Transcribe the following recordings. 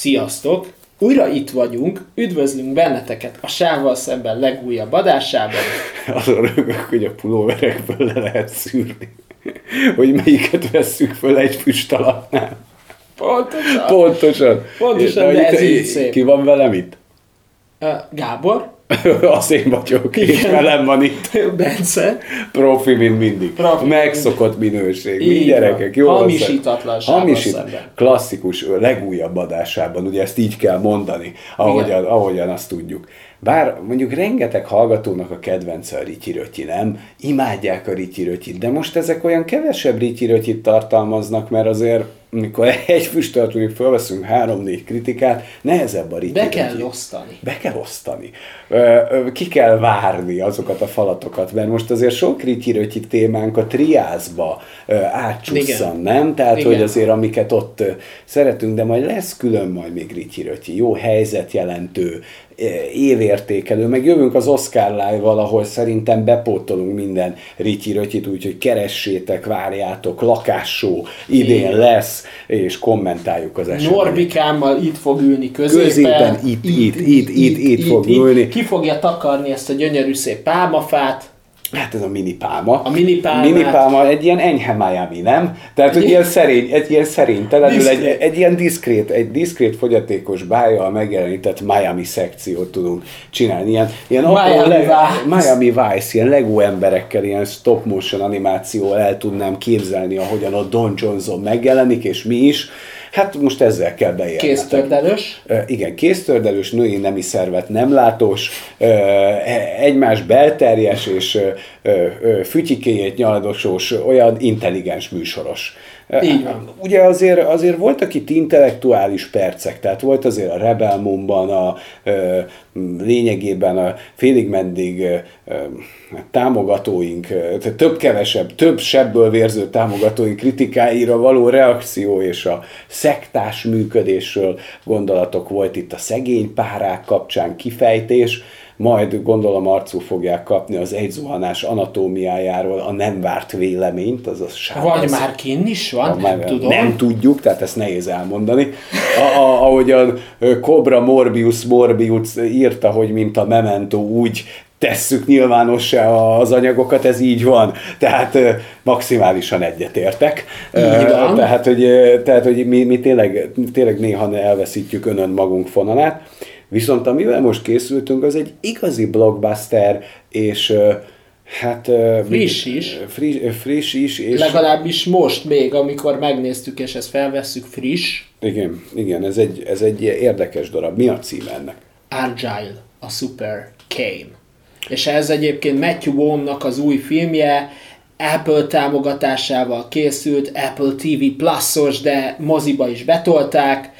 Sziasztok! Újra itt vagyunk, üdvözlünk benneteket a Sávval Szemben legújabb adásában. Azon rögök, hogy a pulóverekből le lehet szűrni, hogy melyiket vesszük föl egy füst alatnál. Pontosan, de ez így szép. Ki van velem itt? Gábor. Az én vagyok, igen. És velem van itt. Bence. Profi, mint mindig. Megszokott minőség. Mi gyerekek, jó? Hamisítatlan Sávval Szemben. Klasszikus, legújabb adásában, ugye ezt így kell mondani, ahogyan azt tudjuk. Bár mondjuk rengeteg hallgatónak a kedvence a Ritty-Rötty, nem? Imádják a Ritty-Röttyt, de most ezek olyan kevesebb Ritty-Röttyt tartalmaznak, mert azért, amikor egy füstöltőig felveszünk 3-4 kritikát, nehezebb a Ritty-Rötty. Be kell osztani. Ki kell várni azokat a falatokat, mert most azért sok Ritty-Rötty témánk a triászba átcsusszan, nem? Tehát, igen, hogy azért amiket ott szeretünk, de majd lesz külön majd még Ritty-Rötty, jó helyzetjelentő, évértékelő, meg jövünk az Oscar Live-val, ahol szerintem bepótolunk minden Ritty-Röttyit, úgyhogy keressétek, várjátok, lakássó idén lesz, és kommentáljuk az eseményt. Norbikámmal itt fog ülni középen. Itt fog ülni. Ki fogja takarni ezt a gyönyörű szép pálmafát? Hát ez a minipálma. A minipálma egy ilyen enyhe Miami, nem? Tehát egy ilyen diszkrét fogyatékos bájjal megjelenített Miami sekciót tudunk csinálni. Ilyen Miami Vice, ilyen Lego emberekkel, ilyen stop motion animációval el tudnám képzelni, ahogyan a Don Johnson megjelenik, és mi is. Hát most ezzel kell bejelni. Kéztördelős? Igen, kéztördelős, női nemi szervet nem látós, egymás belterjes és fütyikéjét nyaladosós, olyan intelligens műsoros. Így van. Ugye azért voltak itt intellektuális percek, tehát volt azért a Rebel Moonban lényegében a félig-meddig támogatóink, több-kevesebb, több sebből vérző támogatóink kritikáira való reakció és a szektás működésről gondolatok volt itt a szegény párák kapcsán kifejtés, majd gondolom arcul fogják kapni az egyzuhanás anatómiájáról a nem várt véleményt, azaz sárga. Vagy már kinn is van, nem tudom. Nem tudjuk, tehát ezt nehéz elmondani. Ahogyan Cobra Morbius írta, hogy mint a Memento, úgy tesszük nyilvánossá az anyagokat, ez így van. Tehát maximálisan egyetértek. Tehát, hogy mi tényleg néha elveszítjük önön magunk fonalát. Viszont amivel most készültünk, az egy igazi blockbuster, és hát... Friss is. És legalábbis most még, amikor megnéztük, és ezt felvesszük, friss. Igen, ez egy érdekes darab. Mi a cím ennek? Argylle, a Super Kane. És ez egyébként Matthew Vaughnnak az új filmje, Apple támogatásával készült, Apple TV Plus-os, de moziba is betolták.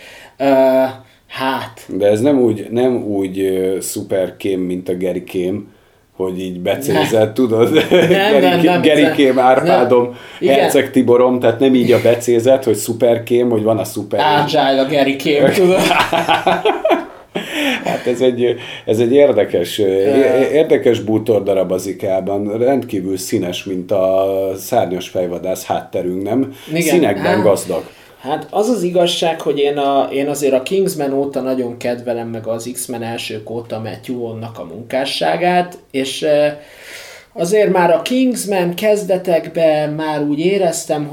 De ez nem úgy szuperkém, mint a gerikém, hogy így becézett, tudod? Nem, gerikém, Árpádom, Herceg Tiborom, tehát nem így a becézett, hogy szuperkém, hogy van a szuper. Argylle a gerikém, tudod? Hát ez egy érdekes bútordarab az IKEA-ban, rendkívül színes, mint a szárnyas fejvadász hátterünk, nem? Igen. Színekben gazdag. Hát az az igazság, hogy én azért a Kingsman óta nagyon kedvelem, meg az X-Men elsők óta Matthew Vaughnnak a munkásságát, és azért már a Kingsman kezdetekben már úgy éreztem,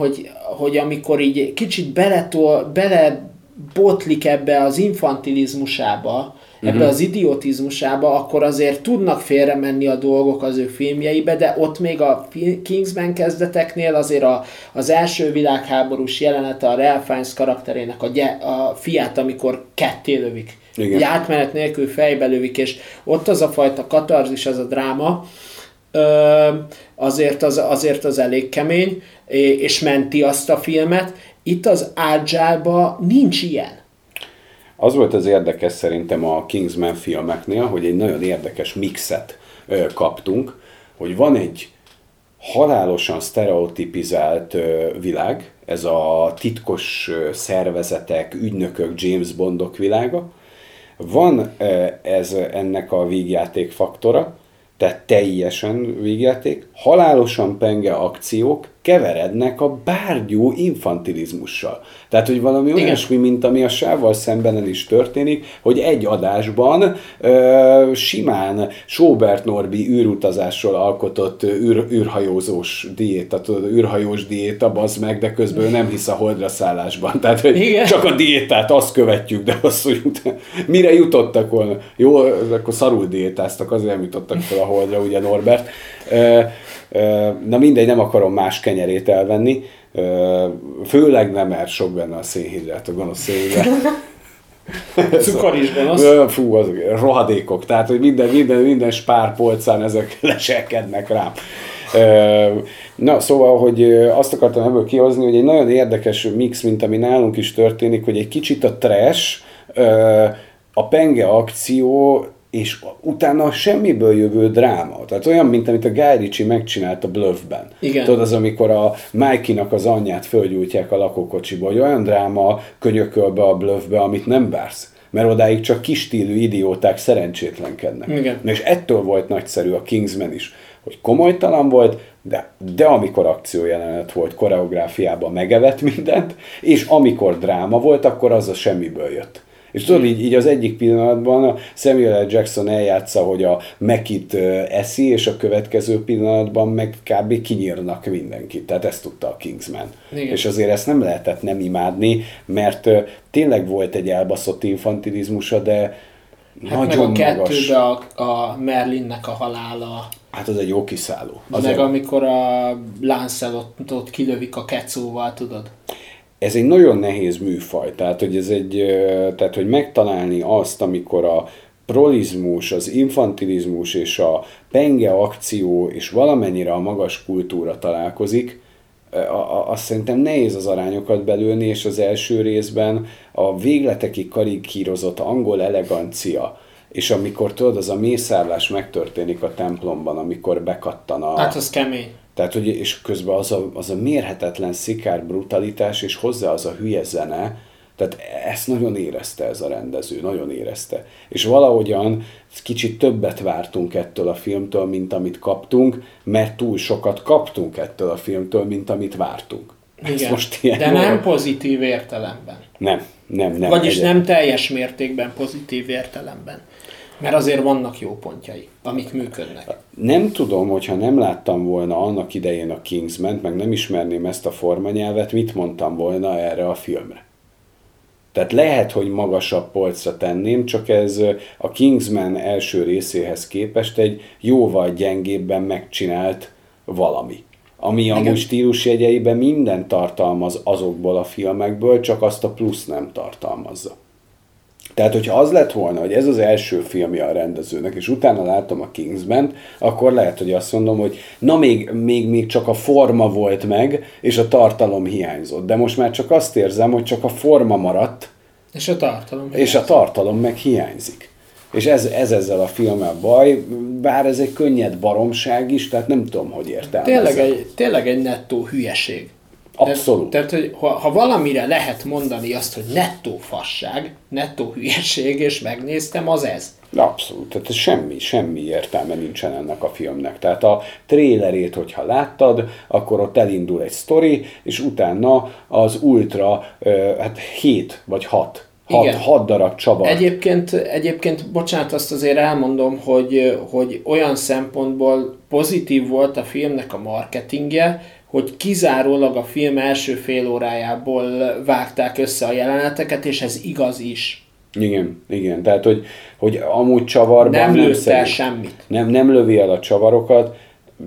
hogy amikor így kicsit belebotlik ebbe az infantilizmusába, ebbe az idiotizmusába, akkor azért tudnak félremenni a dolgok az ő filmjeibe, de ott még a Kingsman kezdeteknél azért az első világháborús jelenete a Ralph Fiennes karakterének a fiát, amikor ketté lövik. Igen. Egy átmenet nélkül fejbe lövik, és ott az a fajta katarzis, az a dráma, azért az elég kemény, és menti azt a filmet. Itt az Argylle-ban nincs ilyen. Az volt az érdekes szerintem a Kingsman filmeknél, hogy egy nagyon érdekes mixet kaptunk, hogy van egy halálosan sztereotipizált világ, ez a titkos szervezetek, ügynökök, James Bondok világa. Van ez ennek a vígjáték faktora, tehát teljesen vígjáték, halálosan penge akciók, keverednek a bárgyú infantilizmussal. Tehát, hogy valami olyasmi, mint ami a Sávval Szembenen is történik, hogy egy adásban simán Sóbert Norbi űrutazásról alkotott űrhajós diéta, bazd meg, de közben nem hisz a holdra szállásban. Tehát, hogy csak a diétát, azt követjük, de azt, hogy mire jutottak volna. Jó, akkor szarul diétáztak, azért nem jutottak fel a holdra, ugye Norbert. Na mindegy, nem akarom más kenyerét elvenni, főleg nem, mert sok benne a szénhidrát, a gonosz szénhidrát. Cukor is gonosz. Fú, az rohadékok, tehát hogy minden spárpolcán ezek leselkednek rám. Na, szóval, hogy azt akartam ebből kihozni, hogy egy nagyon érdekes mix, mint ami nálunk is történik, hogy egy kicsit a trash, a penge akció, és utána a semmiből jövő dráma. Tehát olyan, mint amit a Guy Ritchie megcsinált a Bluffben. Igen. Tudod, az, amikor a Mikey-nak az anyját fölgyújtják a lakókocsiba, hogy olyan dráma könyököl be a Bluffbe, amit nem vársz. Mert odáig csak kistílű idióták szerencsétlenkednek. Igen. És ettől volt nagyszerű a Kingsman is, hogy komolytalan volt, de amikor akciójelenet volt, koreográfiában megevett mindent, és amikor dráma volt, akkor az a semmiből jött. És tudod, így az egyik pillanatban a Samuel L. Jackson eljátsza, hogy a Mac-it eszi, és a következő pillanatban meg kb. Kinyírnak mindenkit. Tehát ezt tudta a Kingsman. Igen. És azért ezt nem lehetett nem imádni, mert tényleg volt egy elbaszott infantilizmusa, de hát nagyon meg a magas. Kettőben a Merlinnek a halála. Hát az egy jó kiszálló. Meg amikor a Lancelot kilövik a kecóval, tudod? Ez egy nagyon nehéz műfaj, tehát hogy megtalálni azt, amikor a prolizmus, az infantilizmus és a penge akció és valamennyire a magas kultúra találkozik, azt szerintem nehéz az arányokat belőni, és az első részben a végletekig karikírozott angol elegancia, és amikor tudod, az a mészárlás megtörténik a templomban, amikor bekattan a... Hát az kemény. Tehát, hogy és közben az a mérhetetlen szikár brutalitás, és hozzá az a hülye zene, tehát ezt nagyon érezte ez a rendező, nagyon érezte. És valahogyan kicsit többet vártunk ettől a filmtől, mint amit kaptunk, mert túl sokat kaptunk ettől a filmtől, mint amit vártunk. Igen, most de nem olyan... pozitív értelemben. Nem. Vagyis nem teljes mértékben pozitív értelemben. Mert azért vannak jó pontjai, amik működnek. Nem tudom, hogyha nem láttam volna annak idején a Kingsman-t, meg nem ismerném ezt a formanyelvet, mit mondtam volna erre a filmre. Tehát lehet, hogy magasabb polcra tenném, csak ez a Kingsman első részéhez képest egy jóval gyengébben megcsinált valami. Ami amúgy stílusjegyeiben minden tartalmaz azokból a filmekből, csak azt a plusz nem tartalmazza. Tehát, hogyha az lett volna, hogy ez az első filmje a rendezőnek, és utána látom a Kingsman-t, akkor lehet, hogy azt mondom, hogy na még csak a forma volt meg, és a tartalom hiányzott. De most már csak azt érzem, hogy csak a forma maradt, és a tartalom meg hiányzik. És ez ezzel a filmmel baj, bár ez egy könnyed baromság is, tehát nem tudom, hogy értelmezem. Tényleg egy nettó hülyeség. Abszolút. Tehát, hogy ha valamire lehet mondani azt, hogy nettó fasság, nettó hülyeség, és megnéztem, az ez. Abszolút. Tehát semmi értelme nincsen ennek a filmnek. Tehát a trélerét, hogyha láttad, akkor ott elindul egy sztori, és utána az ultra, hát 6 darab csavar. Egyébként, bocsánat, azt azért elmondom, hogy olyan szempontból pozitív volt a filmnek a marketingje, hogy kizárólag a film első fél órájából vágták össze a jeleneteket, és ez igaz is. Igen. Tehát, hogy amúgy csavarban... Nem lőtt el semmit. Nem lövi el a csavarokat,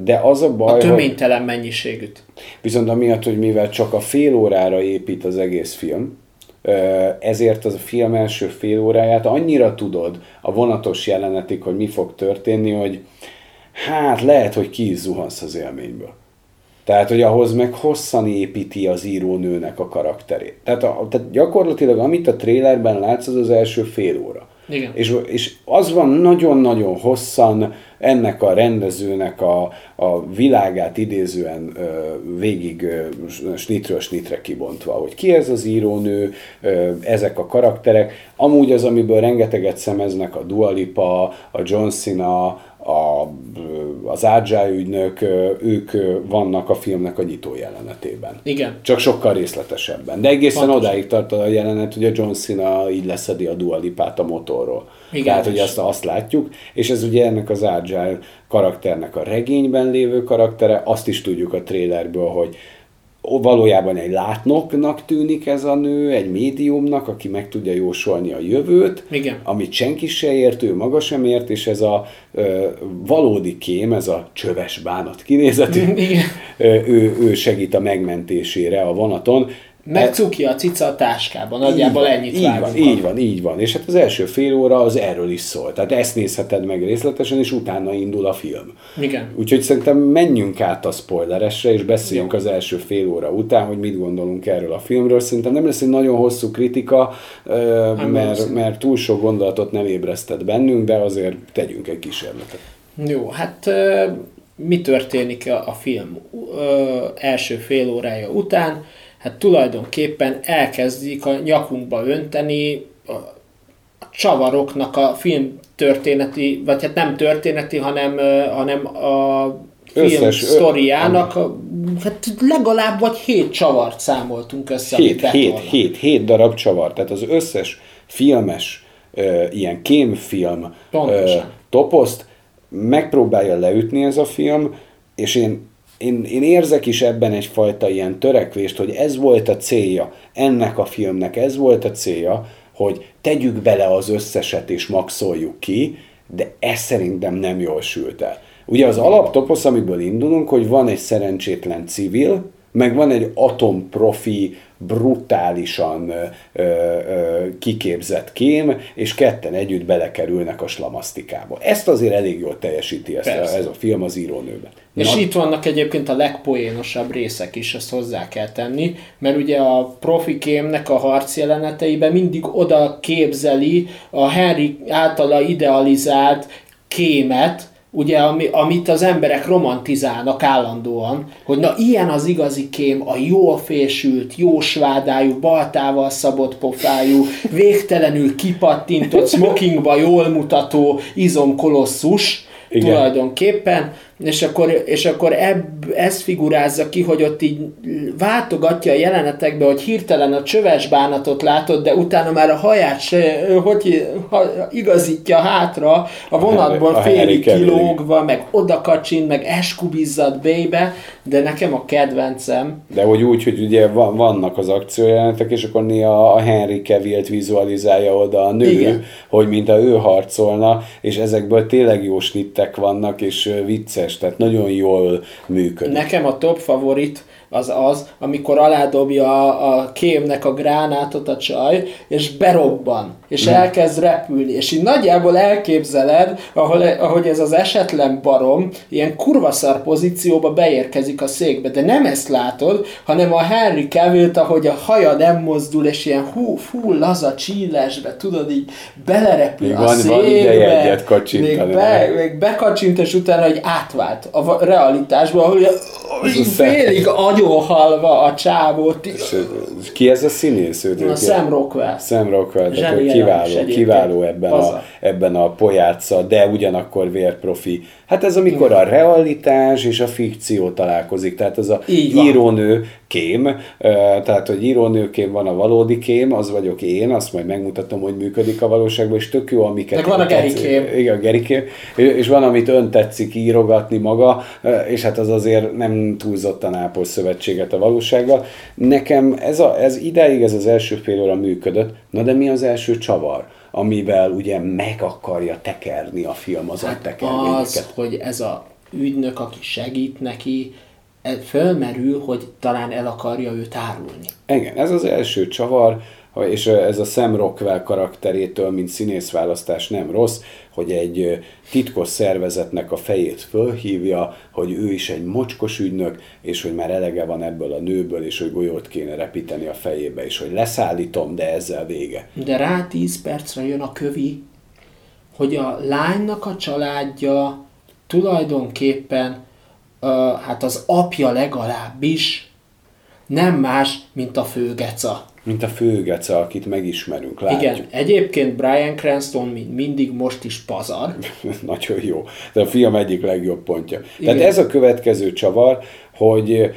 de az a baj, a töménytelen mennyiségűt. Viszont amiatt, hogy mivel csak a fél órára épít az egész film, ezért az a film első fél óráját annyira tudod a vonatos jelenetig, hogy mi fog történni, hogy hát lehet, hogy ki is zuhansz az élményből. Tehát, hogy ahhoz meg hosszan építi az írónőnek a karakterét. Tehát gyakorlatilag, amit a trélerben látsz, az az első fél óra. Igen. És az van nagyon-nagyon hosszan ennek a rendezőnek a világát idézően végig snitről snitre kibontva, hogy ki ez az írónő, ezek a karakterek. Amúgy az, amiből rengeteget szemeznek a Dua Lipa, a John Cena, az Argylle ügynök, ők vannak a filmnek a nyitó jelenetében. Igen. Csak sokkal részletesebben. De egészen pontos. Odáig tart a jelenet, hogy a John Cena így leszedi a Dua Lipát a motorról. Igen, tehát, hogy azt látjuk, és ez ugye ennek az Argylle karakternek a regényben lévő karaktere, azt is tudjuk a trailerből, hogy valójában egy látnoknak tűnik ez a nő, egy médiumnak, aki meg tudja jósolni a jövőt, igen. Amit senki se ért, ő maga sem ért, és ez a valódi kém, ez a csöves bánat kinézetű, ő segít a megmentésére a vonaton. Megcukja a cica a táskában, nagyjából ennyit vágunk. Így van. És hát az első fél óra az erről is szól. Tehát ezt nézheted meg részletesen, és utána indul a film. Igen. Úgyhogy szerintem menjünk át a spoileresre, és beszéljünk az első fél óra után, hogy mit gondolunk erről a filmről. Szerintem nem lesz egy nagyon hosszú kritika, mert túl sok gondolatot nem ébresztett bennünk, de azért tegyünk egy kísérletet. Jó, hát mi történik a film első fél órája után? Hát tulajdonképpen elkezdik a nyakunkba önteni a csavaroknak a film történeti, vagy hát nem történeti, hanem a film sztoriának, hát legalább vagy 7 csavart számoltunk össze. 7 darab csavar, tehát az összes filmes, ilyen kémfilm toposzt megpróbálja leütni ez a film, és én érzek is ebben egyfajta ilyen törekvést, hogy ez volt a célja, ennek a filmnek ez volt a célja, hogy tegyük bele az összeset és maxoljuk ki, de ez szerintem nem jól sült el. Ugye az alaptoposz, amiből indulunk, hogy van egy szerencsétlen civil, meg van egy atomprofi, brutálisan kiképzett kém, és ketten együtt belekerülnek a slamasztikába. Ezt azért elég jól teljesíti ez a film az írónőben. És itt vannak egyébként a legpoénosabb részek is, ezt hozzá kell tenni, mert ugye a profi kémnek a harc jeleneteiben mindig oda képzeli a Henry általa idealizált kémet, ugye, amit az emberek romantizálnak állandóan, hogy na ilyen az igazi kém, a jól fésült, jó svádájú, baltával szabott pofájú, végtelenül kipattintott, smokingba jól mutató izomkolosszus. Igen. Tulajdonképpen, és akkor ez figurázza ki, hogy ott így váltogatja a jelenetekbe, hogy hirtelen a csöves bánatot látod, de utána már a haját igazítja hátra, a vonatból félig kilógva, meg odakacsint, meg eskubizzadt bébe, de nekem a kedvencem. De hogy úgy, hogy ugye vannak az akciójelenetek, és akkor néha a Henry Cavill-t vizualizálja oda a nő, igen. Hogy mintha ő harcolna, és ezekből tényleg jó snittek vannak, és vicces, tehát nagyon jól működik. Nekem a top favorit az, amikor aládobja a kémnek a gránátot a csaj, és berobban, és elkezd repülni, és így nagyjából elképzeled, ahogy ez az esetlen barom ilyen kurvaszar pozícióba beérkezik a székbe, de nem ezt látod, hanem a Henry Cavill-t, ahogy a haja nem mozdul, és ilyen hú laza csílesbe, tudod, így belerepül a székbe, van ideje egyet kacsintani, még bekacsint, és utána egy átvált a realitásba, ahol félig agyóhalva a csávót. És ki ez a színész? A Sam Rockwell. Sam Rockwell, kiváló ebben a pojáca, de ugyanakkor vérprofi. Hát ez amikor a realitás és a fikció találkozik, tehát ez a írónő kém, tehát hogy írónőkém van a valódi kém, az vagyok én, azt majd megmutatom, hogy működik a valóságban, és tök jó, amiket... Meg van a gerikém. Igen, a gerikém, és van, amit ön tetszik írogatni maga, és hát az azért nem túlzottan ápol szövetséget a valósággal. Nekem ez ideig, ez az első fél óra működött, na de mi az első csavar, amivel ugye meg akarja tekerni a film az agytekerményeket? Az, hogy ez a ügynök, aki segít neki, fölmerül, hogy talán el akarja őt árulni. Igen, ez az első csavar, és ez a Sam Rockwell karakterétől, mint színészválasztás nem rossz, hogy egy titkos szervezetnek a fejét fölhívja, hogy ő is egy mocskos ügynök, és hogy már elege van ebből a nőből, és hogy golyót kéne repíteni a fejébe, és hogy leszállítom, de ezzel vége. De rá 10 percre jön a kövi, hogy a lánynak a családja tulajdonképpen hát az apja legalábbis nem más, mint a főgeca. mint a főgece, akit megismerünk, látjuk. Igen, egyébként Bryan Cranston mindig most is pazar. Nagyon jó. De a film egyik legjobb pontja. Igen. Tehát ez a következő csavar, hogy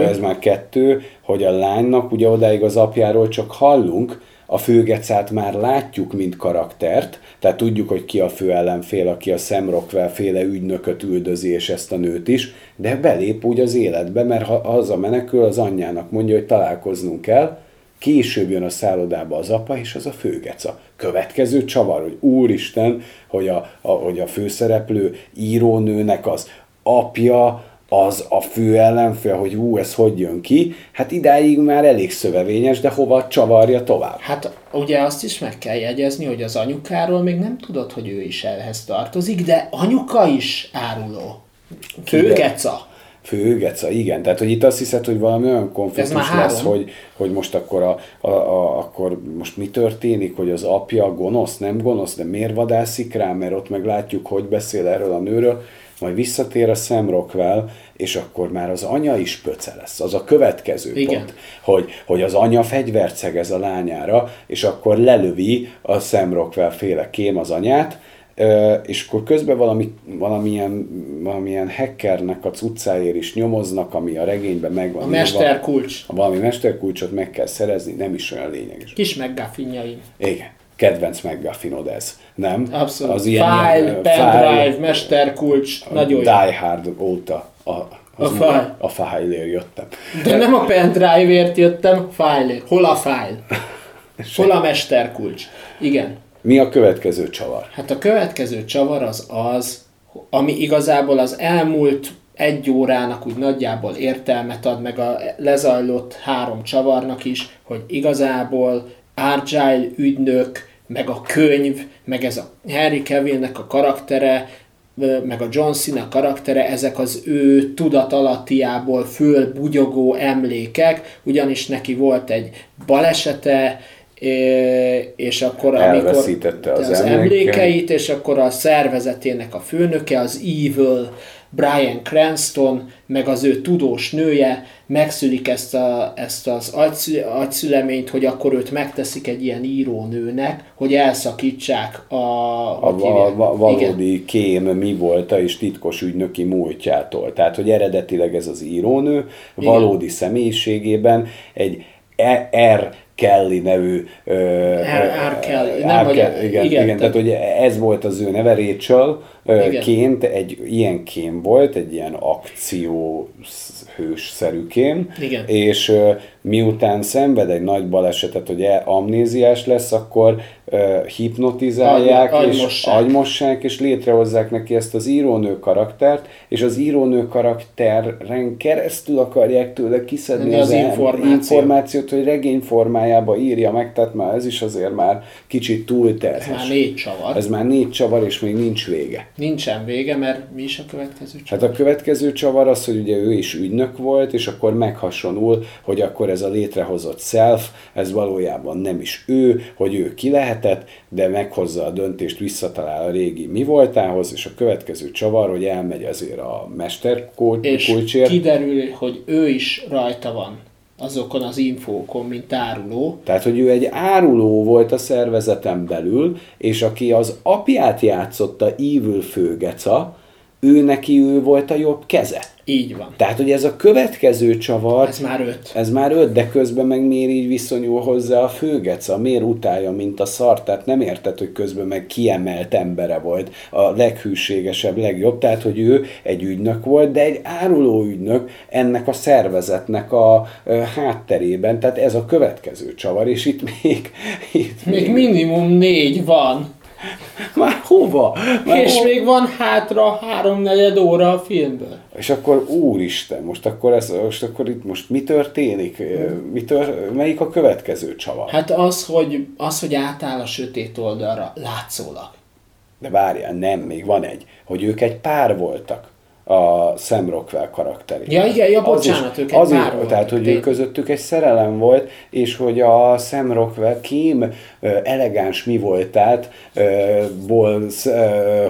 ez már kettő, hogy a lánynak ugye odáig az apjáról csak hallunk, a főgecát már látjuk, mint karaktert, tehát tudjuk, hogy ki a fő ellenfél, aki a Sam Rockwell féle ügynököt üldözi, és ezt a nőt is, de belép úgy az életbe, mert ha hazamenekül, az anyjának mondja, hogy találkoznunk kell, később jön a szállodába az apa, és az a főgeca. Következő csavar, hogy úristen, hogy hogy a főszereplő írónőnek az apja, az a fő ellenfél, hogy ez hogy jön ki, hát idáig már elég szövevényes, de hova csavarja tovább? Hát ugye azt is meg kell jegyezni, hogy az anyukáról még nem tudod, hogy ő is ehhez tartozik, de anyuka is áruló. Főgeca. Főgeca, igen. Tehát, hogy itt azt hiszed, hogy valami olyan konfliktus lesz, hogy most akkor, akkor most mi történik, hogy az apja gonosz, nem gonosz, de miért vadászik rá, mert ott meg látjuk, hogy beszél erről a nőről, majd visszatér a Sam Rockwell, és akkor már az anya is pöce lesz. Az a következő pont, hogy az anya fegyvert szegez a lányára, és akkor lelövi a Sam Rockwell féle kém az anyát, és akkor közben valamilyen hackernek a cuccáért is nyomoznak, ami a regényben megvan. A mesterkulcs. Valami mesterkulcsot meg kell szerezni, nem is olyan lényeges. Kis meggáfinjai. Igen. Kedvenc McGuffinod ez, nem? Abszolút. Az ilyen File, Pendrive, mesterkulcs, nagyon jó. Die Hard óta a File-ért jöttem. De nem a Pendrive-ért jöttem, File-ért. Hol a File? Hol a mesterkulcs? Igen. Mi a következő csavar? Hát a következő csavar az, ami igazából az elmúlt egy órának úgy nagyjából értelmet ad, meg a lezajlott három csavarnak is, hogy igazából Argylle ügynök, meg a könyv, meg ez a Henry Cavillnek a karaktere, meg a John Cena karaktere, ezek az ő tudatalattiából fölbugyogó emlékek, ugyanis neki volt egy balesete, és akkor elveszítette az emlékeit, és akkor a szervezetének a főnöke, az Evil Bryan Cranston, meg az ő tudós nője megszülik ezt az agyszüleményt, hogy akkor őt megteszik egy ilyen írónőnek, hogy elszakítsák a valódi kém mi volta és titkos ügynöki múltjától. Tehát, hogy eredetileg ez az írónő valódi személyiségében egy R. Kelly nevű... Igen, tehát hogy ez volt az ő neve, Rachel ként, egy ilyen kém volt, egy ilyen akcióhős-szerű kém, és miután szenved egy nagy balesetet, hogy amnéziás lesz, akkor hipnotizálják, agymossák, és létrehozzák neki ezt az írónő karaktert, és az írónő karakteren keresztül akarják tőle kiszedni az információt, hogy regényformájába írja meg, tehát már ez is azért már kicsit túlterhes. Ez már négy csavar, és még nincs vége. Nincsen vége, mert mi is a következő csavar? Hát a következő csavar az, hogy ugye ő is ügynök volt, és akkor meghasonul, hogy akkor ez a létrehozott self, ez valójában nem is ő, hogy ő ki lehetett, de meghozza a döntést, visszatalál a régi mi voltához, és a következő csavar, hogy elmegy azért a mesterkulcsért. És kiderül, hogy ő is rajta van azokon az infókon, mint áruló. Tehát, hogy ő egy áruló volt a szervezeten belül, és aki az apját játszotta, Evil főgeca, ő volt a jobb keze. Így van. Tehát, hogy ez a következő csavar... Ez már öt, de közben meg miért így viszonyul hozzá a főgeca? Miért utálja, mint a szart? Tehát nem érted, hogy közben meg kiemelt embere volt. A leghűségesebb, legjobb. Tehát, hogy ő egy ügynök volt, de egy áruló ügynök ennek a szervezetnek a hátterében. Tehát ez a következő csavar, és itt még minimum 4 van. Már hova? Még van hátra 3-4 óra a filmből. És akkor úristen, most mi történik? Melyik a következő csavar? Hát az, hogy átáll a sötét oldalra látszólag. De várjál, nem, még van egy, hogy ők egy pár voltak. a Sam Rockwell karakterét. Ja, igen, ja, bocsánat, őket az már volt. Tehát, hogy közöttük egy szerelem volt, és hogy a Sam Rockwell kém elegáns mi voltát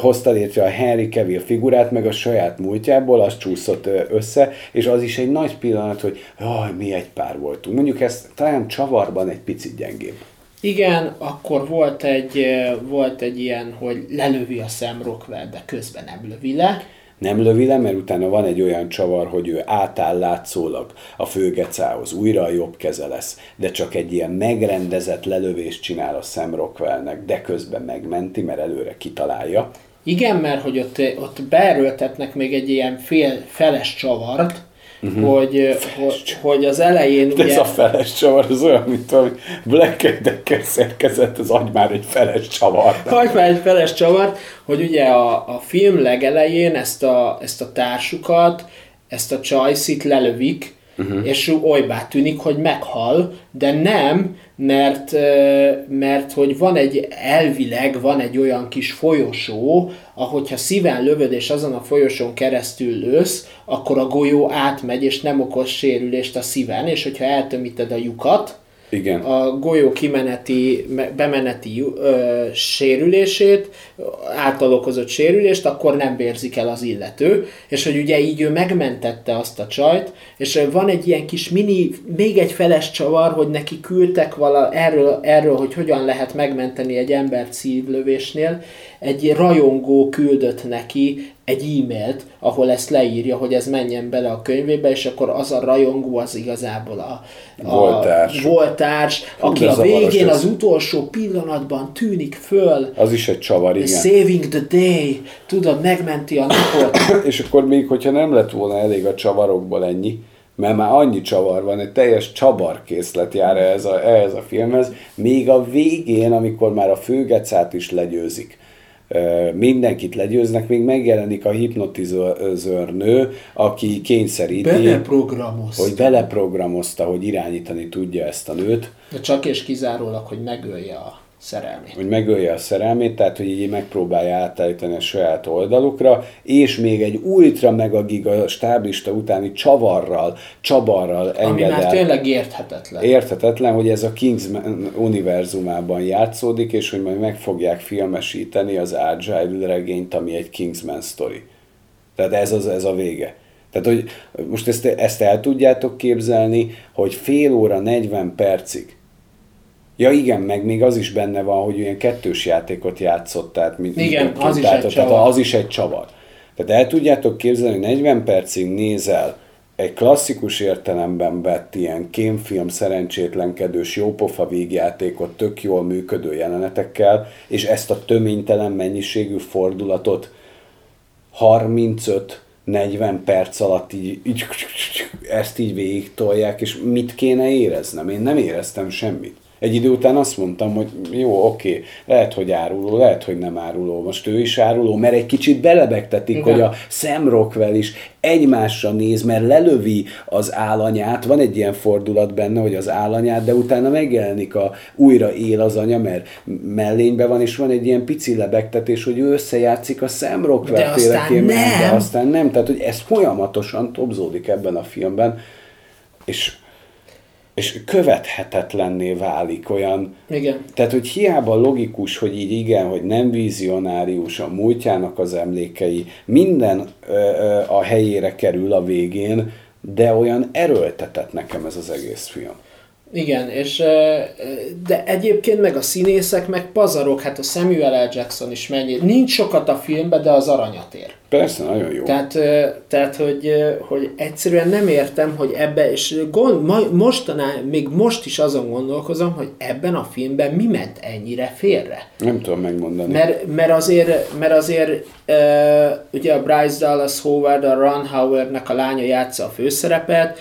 hozta létre a Henry Cavill figurát, meg a saját múltjából, az csúszott össze, és az is egy nagy pillanat, hogy jaj, mi egy pár voltunk. Mondjuk ez talán csavarban egy picit gyengébb. Igen, akkor volt egy ilyen, hogy lelövi a Sam Rockwell, de közben nem lövi le, mert utána van egy olyan csavar, hogy ő átáll látszólag a főgecához, újra a jobb keze lesz, de csak egy ilyen megrendezett lelövést csinál a Sam Rockwellnek, de közben megmenti, mert előre kitalálja. Igen, mert hogy ott beerőltetnek még egy ilyen feles csavart, hogy az elején... De ugye... ez a feles csavar, az olyan, mint a Black-edekkel szerkezett, az adj már egy feles csavart. Hogy ugye a film legelején ezt a társukat, ezt a csajszit lelövik, és olybá tűnik, hogy meghal, de nem, mert hogy elvileg van egy olyan kis folyosó, ahogyha szíven lövöd és azon a folyosón keresztül lősz, akkor a golyó átmegy és nem okoz sérülést a szíven, és hogyha eltömíted a lyukat, igen, a golyó bemeneti sérülését, által okozott sérülést, akkor nem vérzik el az illető, és hogy ugye így ő megmentette azt a csajt, és van egy ilyen kis mini, még egy feles csavar, hogy neki küldtek erről, hogy hogyan lehet megmenteni egy embert szívlövésnél, egy rajongó küldött neki egy e-mailt, ahol ezt leírja, hogy ez menjen bele a könyvébe, és akkor az a rajongó az igazából a voltárs, aki a végén az utolsó pillanatban tűnik föl. Az is egy csavar, igen. Saving the day, tudod, megmenti a napot. És akkor még, hogyha nem lett volna elég a csavarokból ennyi, mert már annyi csavar van, egy teljes csavarkészlet jár ehhez a filmhez, még a végén, amikor már a főgecát is legyőzik, mindenkit legyőznek, még megjelenik a hipnotizőrnő, aki kényszeríti, hogy beleprogramozta, hogy irányítani tudja ezt a nőt. De csak és kizárólag, hogy megölje a szerelmét. Tehát, hogy így megpróbálja átállítani a saját oldalukra, és még egy ultra megagiga stáblista utáni csavarral enged el. Ami már tényleg érthetetlen. Hogy ez a Kingsman univerzumában játszódik, és hogy majd meg fogják filmesíteni az Argylle regényt, ami egy Kingsman sztori. Tehát ez a vége. Tehát, hogy most ezt el tudjátok képzelni, hogy fél óra 40 percig. Ja igen, meg még az is benne van, hogy olyan kettős játékot játszott, tehát az is egy csavar. Tehát el tudjátok képzelni, hogy 40 percig nézel egy klasszikus értelemben vett ilyen kémfilm, szerencsétlenkedős, jópofa vígjátékot tök jól működő jelenetekkel, és ezt a töménytelen mennyiségű fordulatot 35-40 perc alatt így ezt így végig tolják, és mit kéne éreznem? Én nem éreztem semmit. Egy idő után azt mondtam, hogy jó, oké, lehet, hogy áruló, lehet, hogy nem áruló. Most ő is áruló, mert egy kicsit belebegtetik, igen, hogy a Sam Rockwell is egymásra néz, mert lelövi az állanyát, van egy ilyen fordulat benne, hogy az állanyát, de utána megjelenik újra él az anya, mert mellényben van, és van egy ilyen pici lebegtetés, hogy ő összejátszik a Sam Rockwell féleképpen, de aztán nem. Tehát, hogy ez folyamatosan tobzódik ebben a filmben, és követhetetlenné válik olyan. Igen. Tehát, hogy hiába logikus, hogy így igen, hogy nem vizionárius, a múltjának az emlékei, minden a helyére kerül a végén, de olyan erőltetett nekem ez az egész film. Igen, de egyébként meg a színészek, meg pazarok, hát a Samuel L. Jackson is mennyi. Nincs sokat a filmben, de az aranyat ér. Persze, nagyon jó. Tehát hogy egyszerűen nem értem, hogy ebbe, és most is azon gondolkozom, hogy ebben a filmben mi ment ennyire félre. Nem tudom megmondani. Mert azért ugye a Bryce Dallas Howard, a Ron Howardnak a lánya játsza a főszerepet,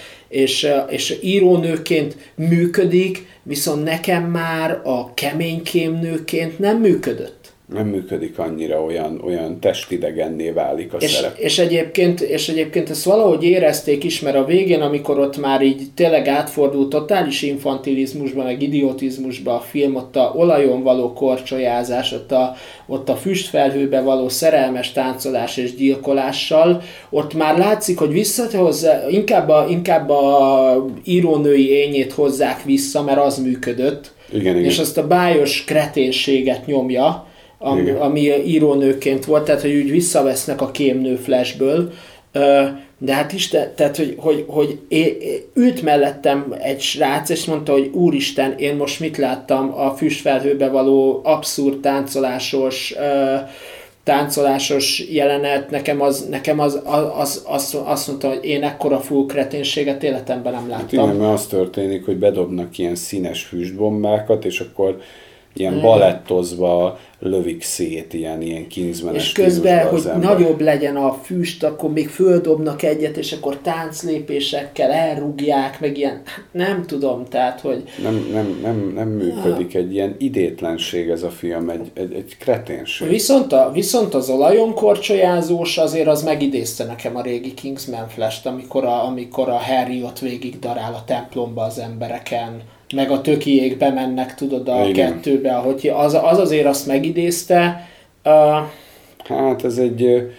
és írónőként működik, viszont nekem már a kemény kémnőként nem működött. nem működik annyira, olyan testidegenné válik a szerep. És egyébként ezt valahogy érezték is, mert a végén, amikor ott már így tényleg átfordult totális infantilizmusba, meg idiotizmusba a film, ott a olajon való korcsolyázás, ott a füstfelhőbe való szerelmes táncolás és gyilkolással, ott már látszik, hogy visszahozza, inkább a írónői ényét hozzák vissza, mert az működött. Igen. És azt a bájos kreténséget nyomja, ami írónőként volt, tehát hogy úgy visszavesznek a kémnő flashből, de hát Isten, tehát hogy ült mellettem egy srác, és mondta, hogy úristen, én most mit láttam a füstfelhőbe való abszurd táncolásos jelenet, nekem az azt mondta, hogy én ekkora full kreténséget életemben nem láttam. Hát igen, mert az történik, hogy bedobnak ilyen színes füstbombákat, és akkor ilyen balettozva lövik szét ilyen Kingsman-es és közben, hogy nagyobb legyen a füst, akkor még földobnak egyet, és akkor tánclépésekkel elrúgják, meg ilyen, nem tudom, tehát, hogy... Nem működik egy ilyen idétlenség ez a film, egy kreténség. Viszont az olajon korcsolyázós azért az megidézte nekem a régi Kingsman Flash-t, amikor a Harry ott végig darál a templomba az embereken, meg a tökiék bemennek, tudod, a igen. kettőbe, ahogy az azért azt megidézte. Hát ez egy...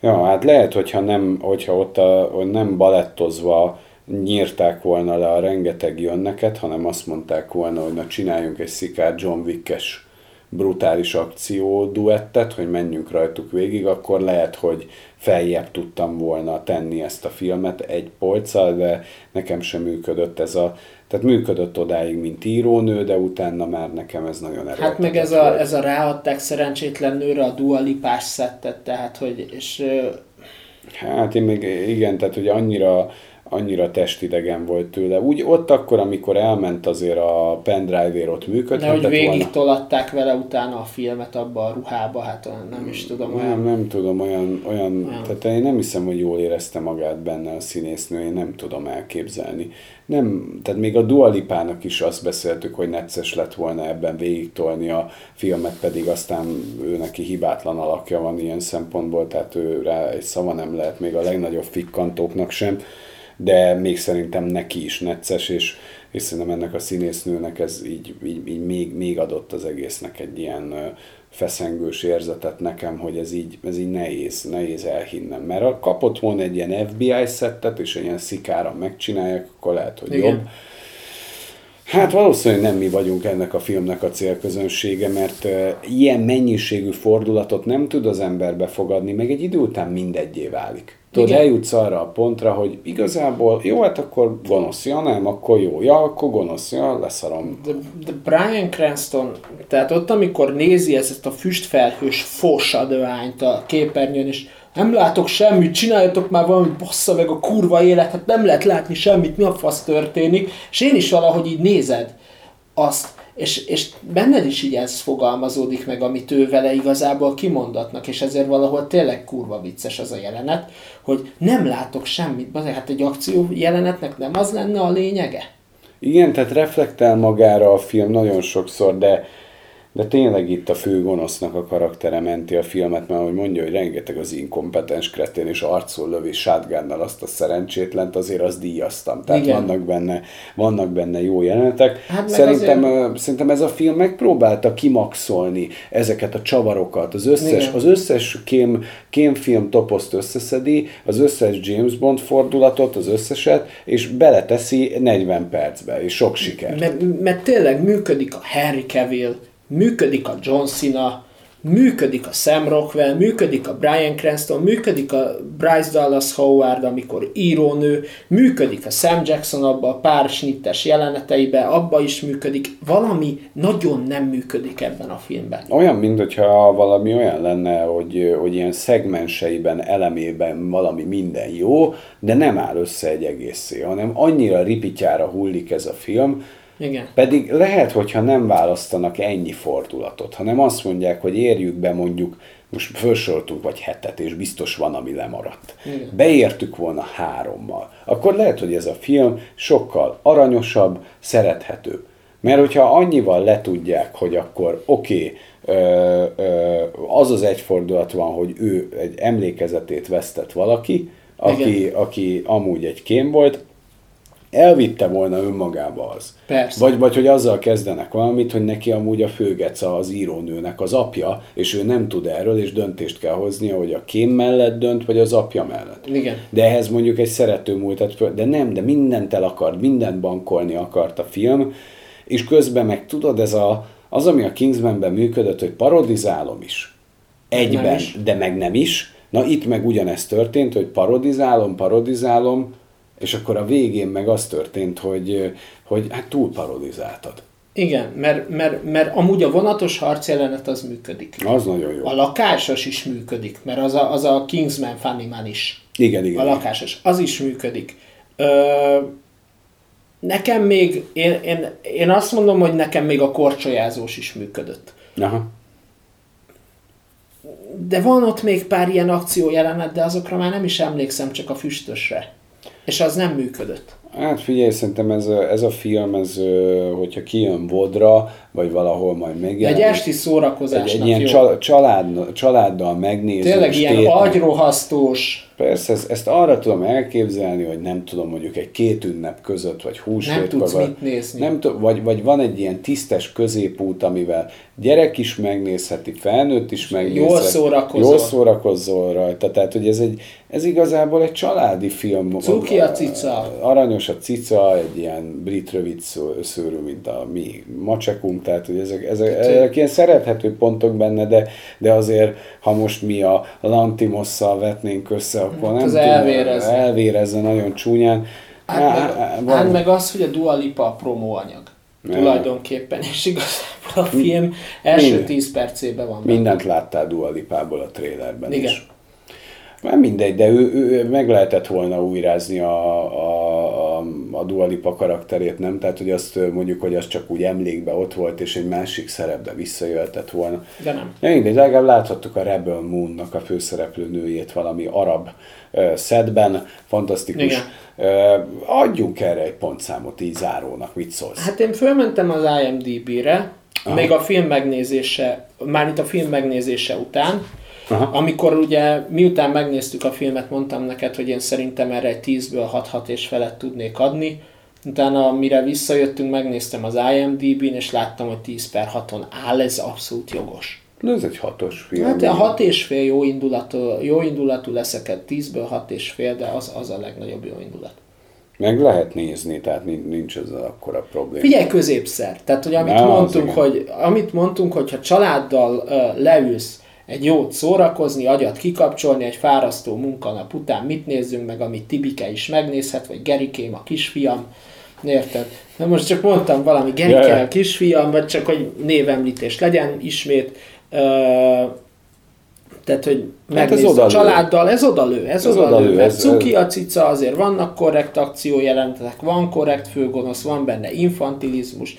Ja, hát lehet, hogyha ott nem balettozva nyírták volna le a rengeteg jönneket, hanem azt mondták volna, hogy na csináljunk egy szikár John Wick-es brutális akció duettet, hogy menjünk rajtuk végig, akkor lehet, hogy feljebb tudtam volna tenni ezt a filmet egy polccal, de nekem sem működött ez a... Tehát működött odáig, mint írónő, de utána már nekem ez nagyon erőltetett. Hát meg ez a ráadták szerencsétlen nőre a Dua Lipás szettet, tehát hogy... És... Hát én még igen, tehát hogy annyira testidegen volt tőle. Úgy ott akkor, amikor elment azért a pendrive-ér, ott működhetett volna. De hogy végig tolatták vele utána a filmet abba a ruhába, hát nem is tudom. Nem tudom, olyan. Tehát én nem hiszem, hogy jól érezte magát benne a színésznő, én nem tudom elképzelni. Nem, tehát még a Dua Lipának is azt beszéltük, hogy necces lett volna ebben végigtolni a filmet, pedig aztán ő neki hibátlan alakja van ilyen szempontból, tehát ő rá egy szava nem lehet, még a legnagyobb fikkantóknak sem, de még szerintem neki is necces, és szerintem ennek a színésznőnek ez így még adott az egésznek egy ilyen feszengős érzetet nekem, hogy ez így nehéz elhinnem. Mert ha kapott volna egy ilyen FBI szettet, és egy ilyen szikára megcsinálják, akkor lehet, hogy igen. Jobb. Hát valószínűleg nem mi vagyunk ennek a filmnek a célközönsége, mert ilyen mennyiségű fordulatot nem tud az ember befogadni, meg egy idő után mindeggyé válik. Tudod, eljutsz arra a pontra, hogy igazából jó, hát akkor gonosz, ja nem, akkor jó, ja, akkor gonosz, ja, leszarom. De Bryan Cranston, tehát ott, amikor nézi ezt a füstfelhős forsadványt a képernyőn, és nem látok semmit, csináljatok már valamit, bassza meg a kurva életet, nem lehet látni semmit, mi a fasz történik, és én is valahogy így nézed azt, és benned is így ez fogalmazódik meg, amit ő vele igazából kimondatnak, és ezért valahol tényleg kurva vicces az a jelenet, hogy nem látok semmit, hát egy akció jelenetnek nem az lenne a lényege? Igen, tehát reflektál magára a film nagyon sokszor, de tényleg itt a fő gonosznak a karaktere menti a filmet, mert ahogy mondja, hogy rengeteg az inkompetens kretén, és arcul lövi shotgunnal azt a szerencsétlent, azért azt díjaztam. Tehát vannak benne jó jelenetek. Hát szerintem ez a film megpróbálta kimaxolni ezeket a csavarokat. Az összes kémfilm toposzt összeszedi, az összes James Bond fordulatot, az összeset, és beleteszi 40 percbe, és sok sikert. Mert tényleg működik a Henry Cavill, működik a John Cena, működik a Sam Rockwell, működik a Bryan Cranston, működik a Bryce Dallas Howard, amikor írónő, működik a Sam Jackson abba a pár snittes jeleneteibe, abba is működik. Valami nagyon nem működik ebben a filmben. Olyan, mintha valami olyan lenne, hogy ilyen szegmenseiben, elemében valami minden jó, de nem áll össze egy egészé, hanem annyira ripityára hullik ez a film. Igen. Pedig lehet, hogyha nem választanak ennyi fordulatot, hanem azt mondják, hogy érjük be mondjuk, most felsoroltunk vagy 7, és biztos van, ami lemaradt. Igen. Beértük volna 3-mal. Akkor lehet, hogy ez a film sokkal aranyosabb, szerethetőbb. Mert hogyha annyival letudják, hogy akkor oké, az az egy fordulat van, hogy ő egy emlékezetét vesztett valaki, aki amúgy egy kém volt, elvitte volna önmagába az. Vagy hogy azzal kezdenek valamit, hogy neki amúgy a főgeca az írónőnek az apja, és ő nem tud erről, és döntést kell hoznia, hogy a kém mellett dönt, vagy az apja mellett. Igen. De ehhez mondjuk egy szerető múltat, de nem, de mindent el akart, mindent bankolni akart a film, és közben meg tudod, ez az, ami a Kingsmanben működött, hogy parodizálom is. Egyben, is. De meg nem is. Na itt meg ugyanezt történt, hogy parodizálom, és akkor a végén meg az történt, hogy hát túl parodizáltad. Igen, mert amúgy a vonatos harcjelenet az működik. Az nagyon jó. A lakásos is működik, mert az a Kingsman Funny Man is. Igen. A lakásos, az is működik. Nekem még, én azt mondom, hogy nekem még a korcsolyázós is működött. Aha. De van ott még pár ilyen akciójelenet, de azokra már nem is emlékszem, csak a füstösre. És az nem működött. Hát figyelj, szerintem ez a film, ez, hogyha kijön Vodra, vagy valahol majd megjelenik. Egy esti szórakozásnak egy ilyen jó. Családdal megnézni. Tényleg ilyen agyrohasztós. Persze, ezt arra tudom elképzelni, hogy nem tudom, mondjuk egy két ünnep között, vagy húsvétkor. Nem tudsz mit nézni. Vagy van egy ilyen tisztes középút, amivel gyerek is megnézheti, felnőtt is megnézheti. Jól szórakozol rajta. Tehát, hogy ez igazából egy családi film. Cuki a cica. Aranyos a cica, egy ilyen brit rövid szőrű, mint a mi macsekunk, tehát hogy ezek ilyen szerethető pontok benne, de azért, ha most mi a Lantimosszal vetnénk össze, akkor hát nem tudom, elvérezne nagyon csúnyán. Hát meg az, hogy a Dua Lipa a promóanyag. Tulajdonképpen, és igazából a film első 10 percében van. Mindent láttál Dua Lipából a trailerben. Igen. Is. Már mindegy, de ő meg lehetett volna újrázni a Dua Lipa karakterét, nem? Tehát, hogy azt mondjuk, hogy az csak úgy emlékbe ott volt, és egy másik szerepbe visszajöhetett volna. De nem. Ja, mindegy, legalább láthattuk a Rebel Moonnak a főszereplő nőjét valami arab szedben. Fantasztikus. Adjunk erre egy pontszámot így zárónak, mit szólsz? Hát én fölmentem az IMDb-re, még a film megnézése, mármint a film megnézése után. Aha. Amikor ugye, miután megnéztük a filmet, mondtam neked, hogy én szerintem erre egy 10-ből 6 és felett tudnék adni. Utána, mire visszajöttünk, megnéztem az IMDb-n, és láttam, hogy 10/6 áll, ez abszolút jogos. Na ez egy 6-os film. Hát a 6,5 jó indulatú leszek, egy 10-ből 6,5, de az a legnagyobb jó indulat. Meg lehet nézni, tehát nincs ez akkora probléma. Figyelj, középszer. Tehát, hogy amit mondtunk, hogyha családdal leülsz, egy jót szórakozni, agyat kikapcsolni, egy fárasztó munkanap után mit nézzünk meg, amit Tibike is megnézhet, vagy Gerikém, a kisfiam. Érted? Na most csak mondtam valami Gerike, a kisfiam, vagy csak, hogy névemlítés legyen ismét. Tehát, hogy megnézz a családdal, ez odalő. Mert cuki a cica, azért vannak korrekt akciójelentek, van korrekt főgonosz, van benne infantilizmus.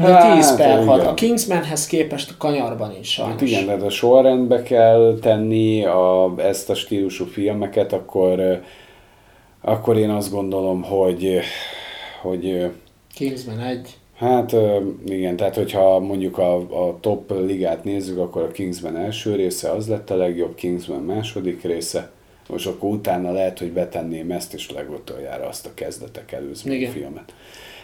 10/6. A Kingsmanhez képest a kanyarban is sajnos. Hát igen, de a sorrendbe kell tenni ezt a stílusú filmeket, akkor én azt gondolom, hogy Kingsman 1. Hát igen, tehát hogyha mondjuk a top ligát nézzük, akkor a Kingsman első része az lett a legjobb, Kingsman második része. Most akkor utána lehet, hogy betenném ezt is legutoljára, azt a kezdetek előzmény filmet.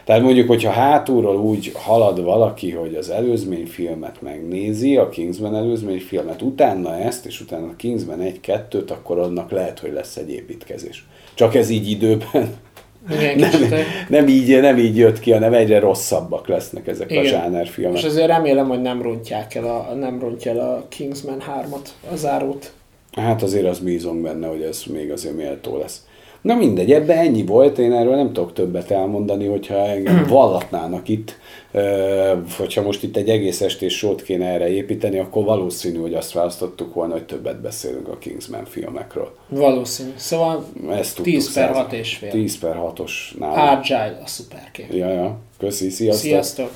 Tehát mondjuk, hogyha hátulról úgy halad valaki, hogy az előzményfilmet megnézi, a Kingsman előzményfilmet, utána ezt, és utána a Kingsman 1-2-t, akkor annak lehet, hogy lesz egy építkezés. Csak ez így időben nem így jött ki, hanem egyre rosszabbak lesznek ezek a zsánerfilmek. És azért remélem, hogy nem rontja el a Kingsman 3-at, a zárót. Hát azért az bízom benne, hogy ez még azért méltó lesz. Na mindegy, ebben ennyi volt, én erről nem tudok többet elmondani, hogyha engem vallatnának itt, hogyha most itt egy egész estés sót kéne erre építeni, akkor valószínű, hogy azt választottuk volna, hogy többet beszélünk a Kingsman filmekről. Valószínű. Szóval 10/6,5. 10/6-os nálam. Argylle a szuperkép. Ja, köszi, sziasztok! Sziasztok!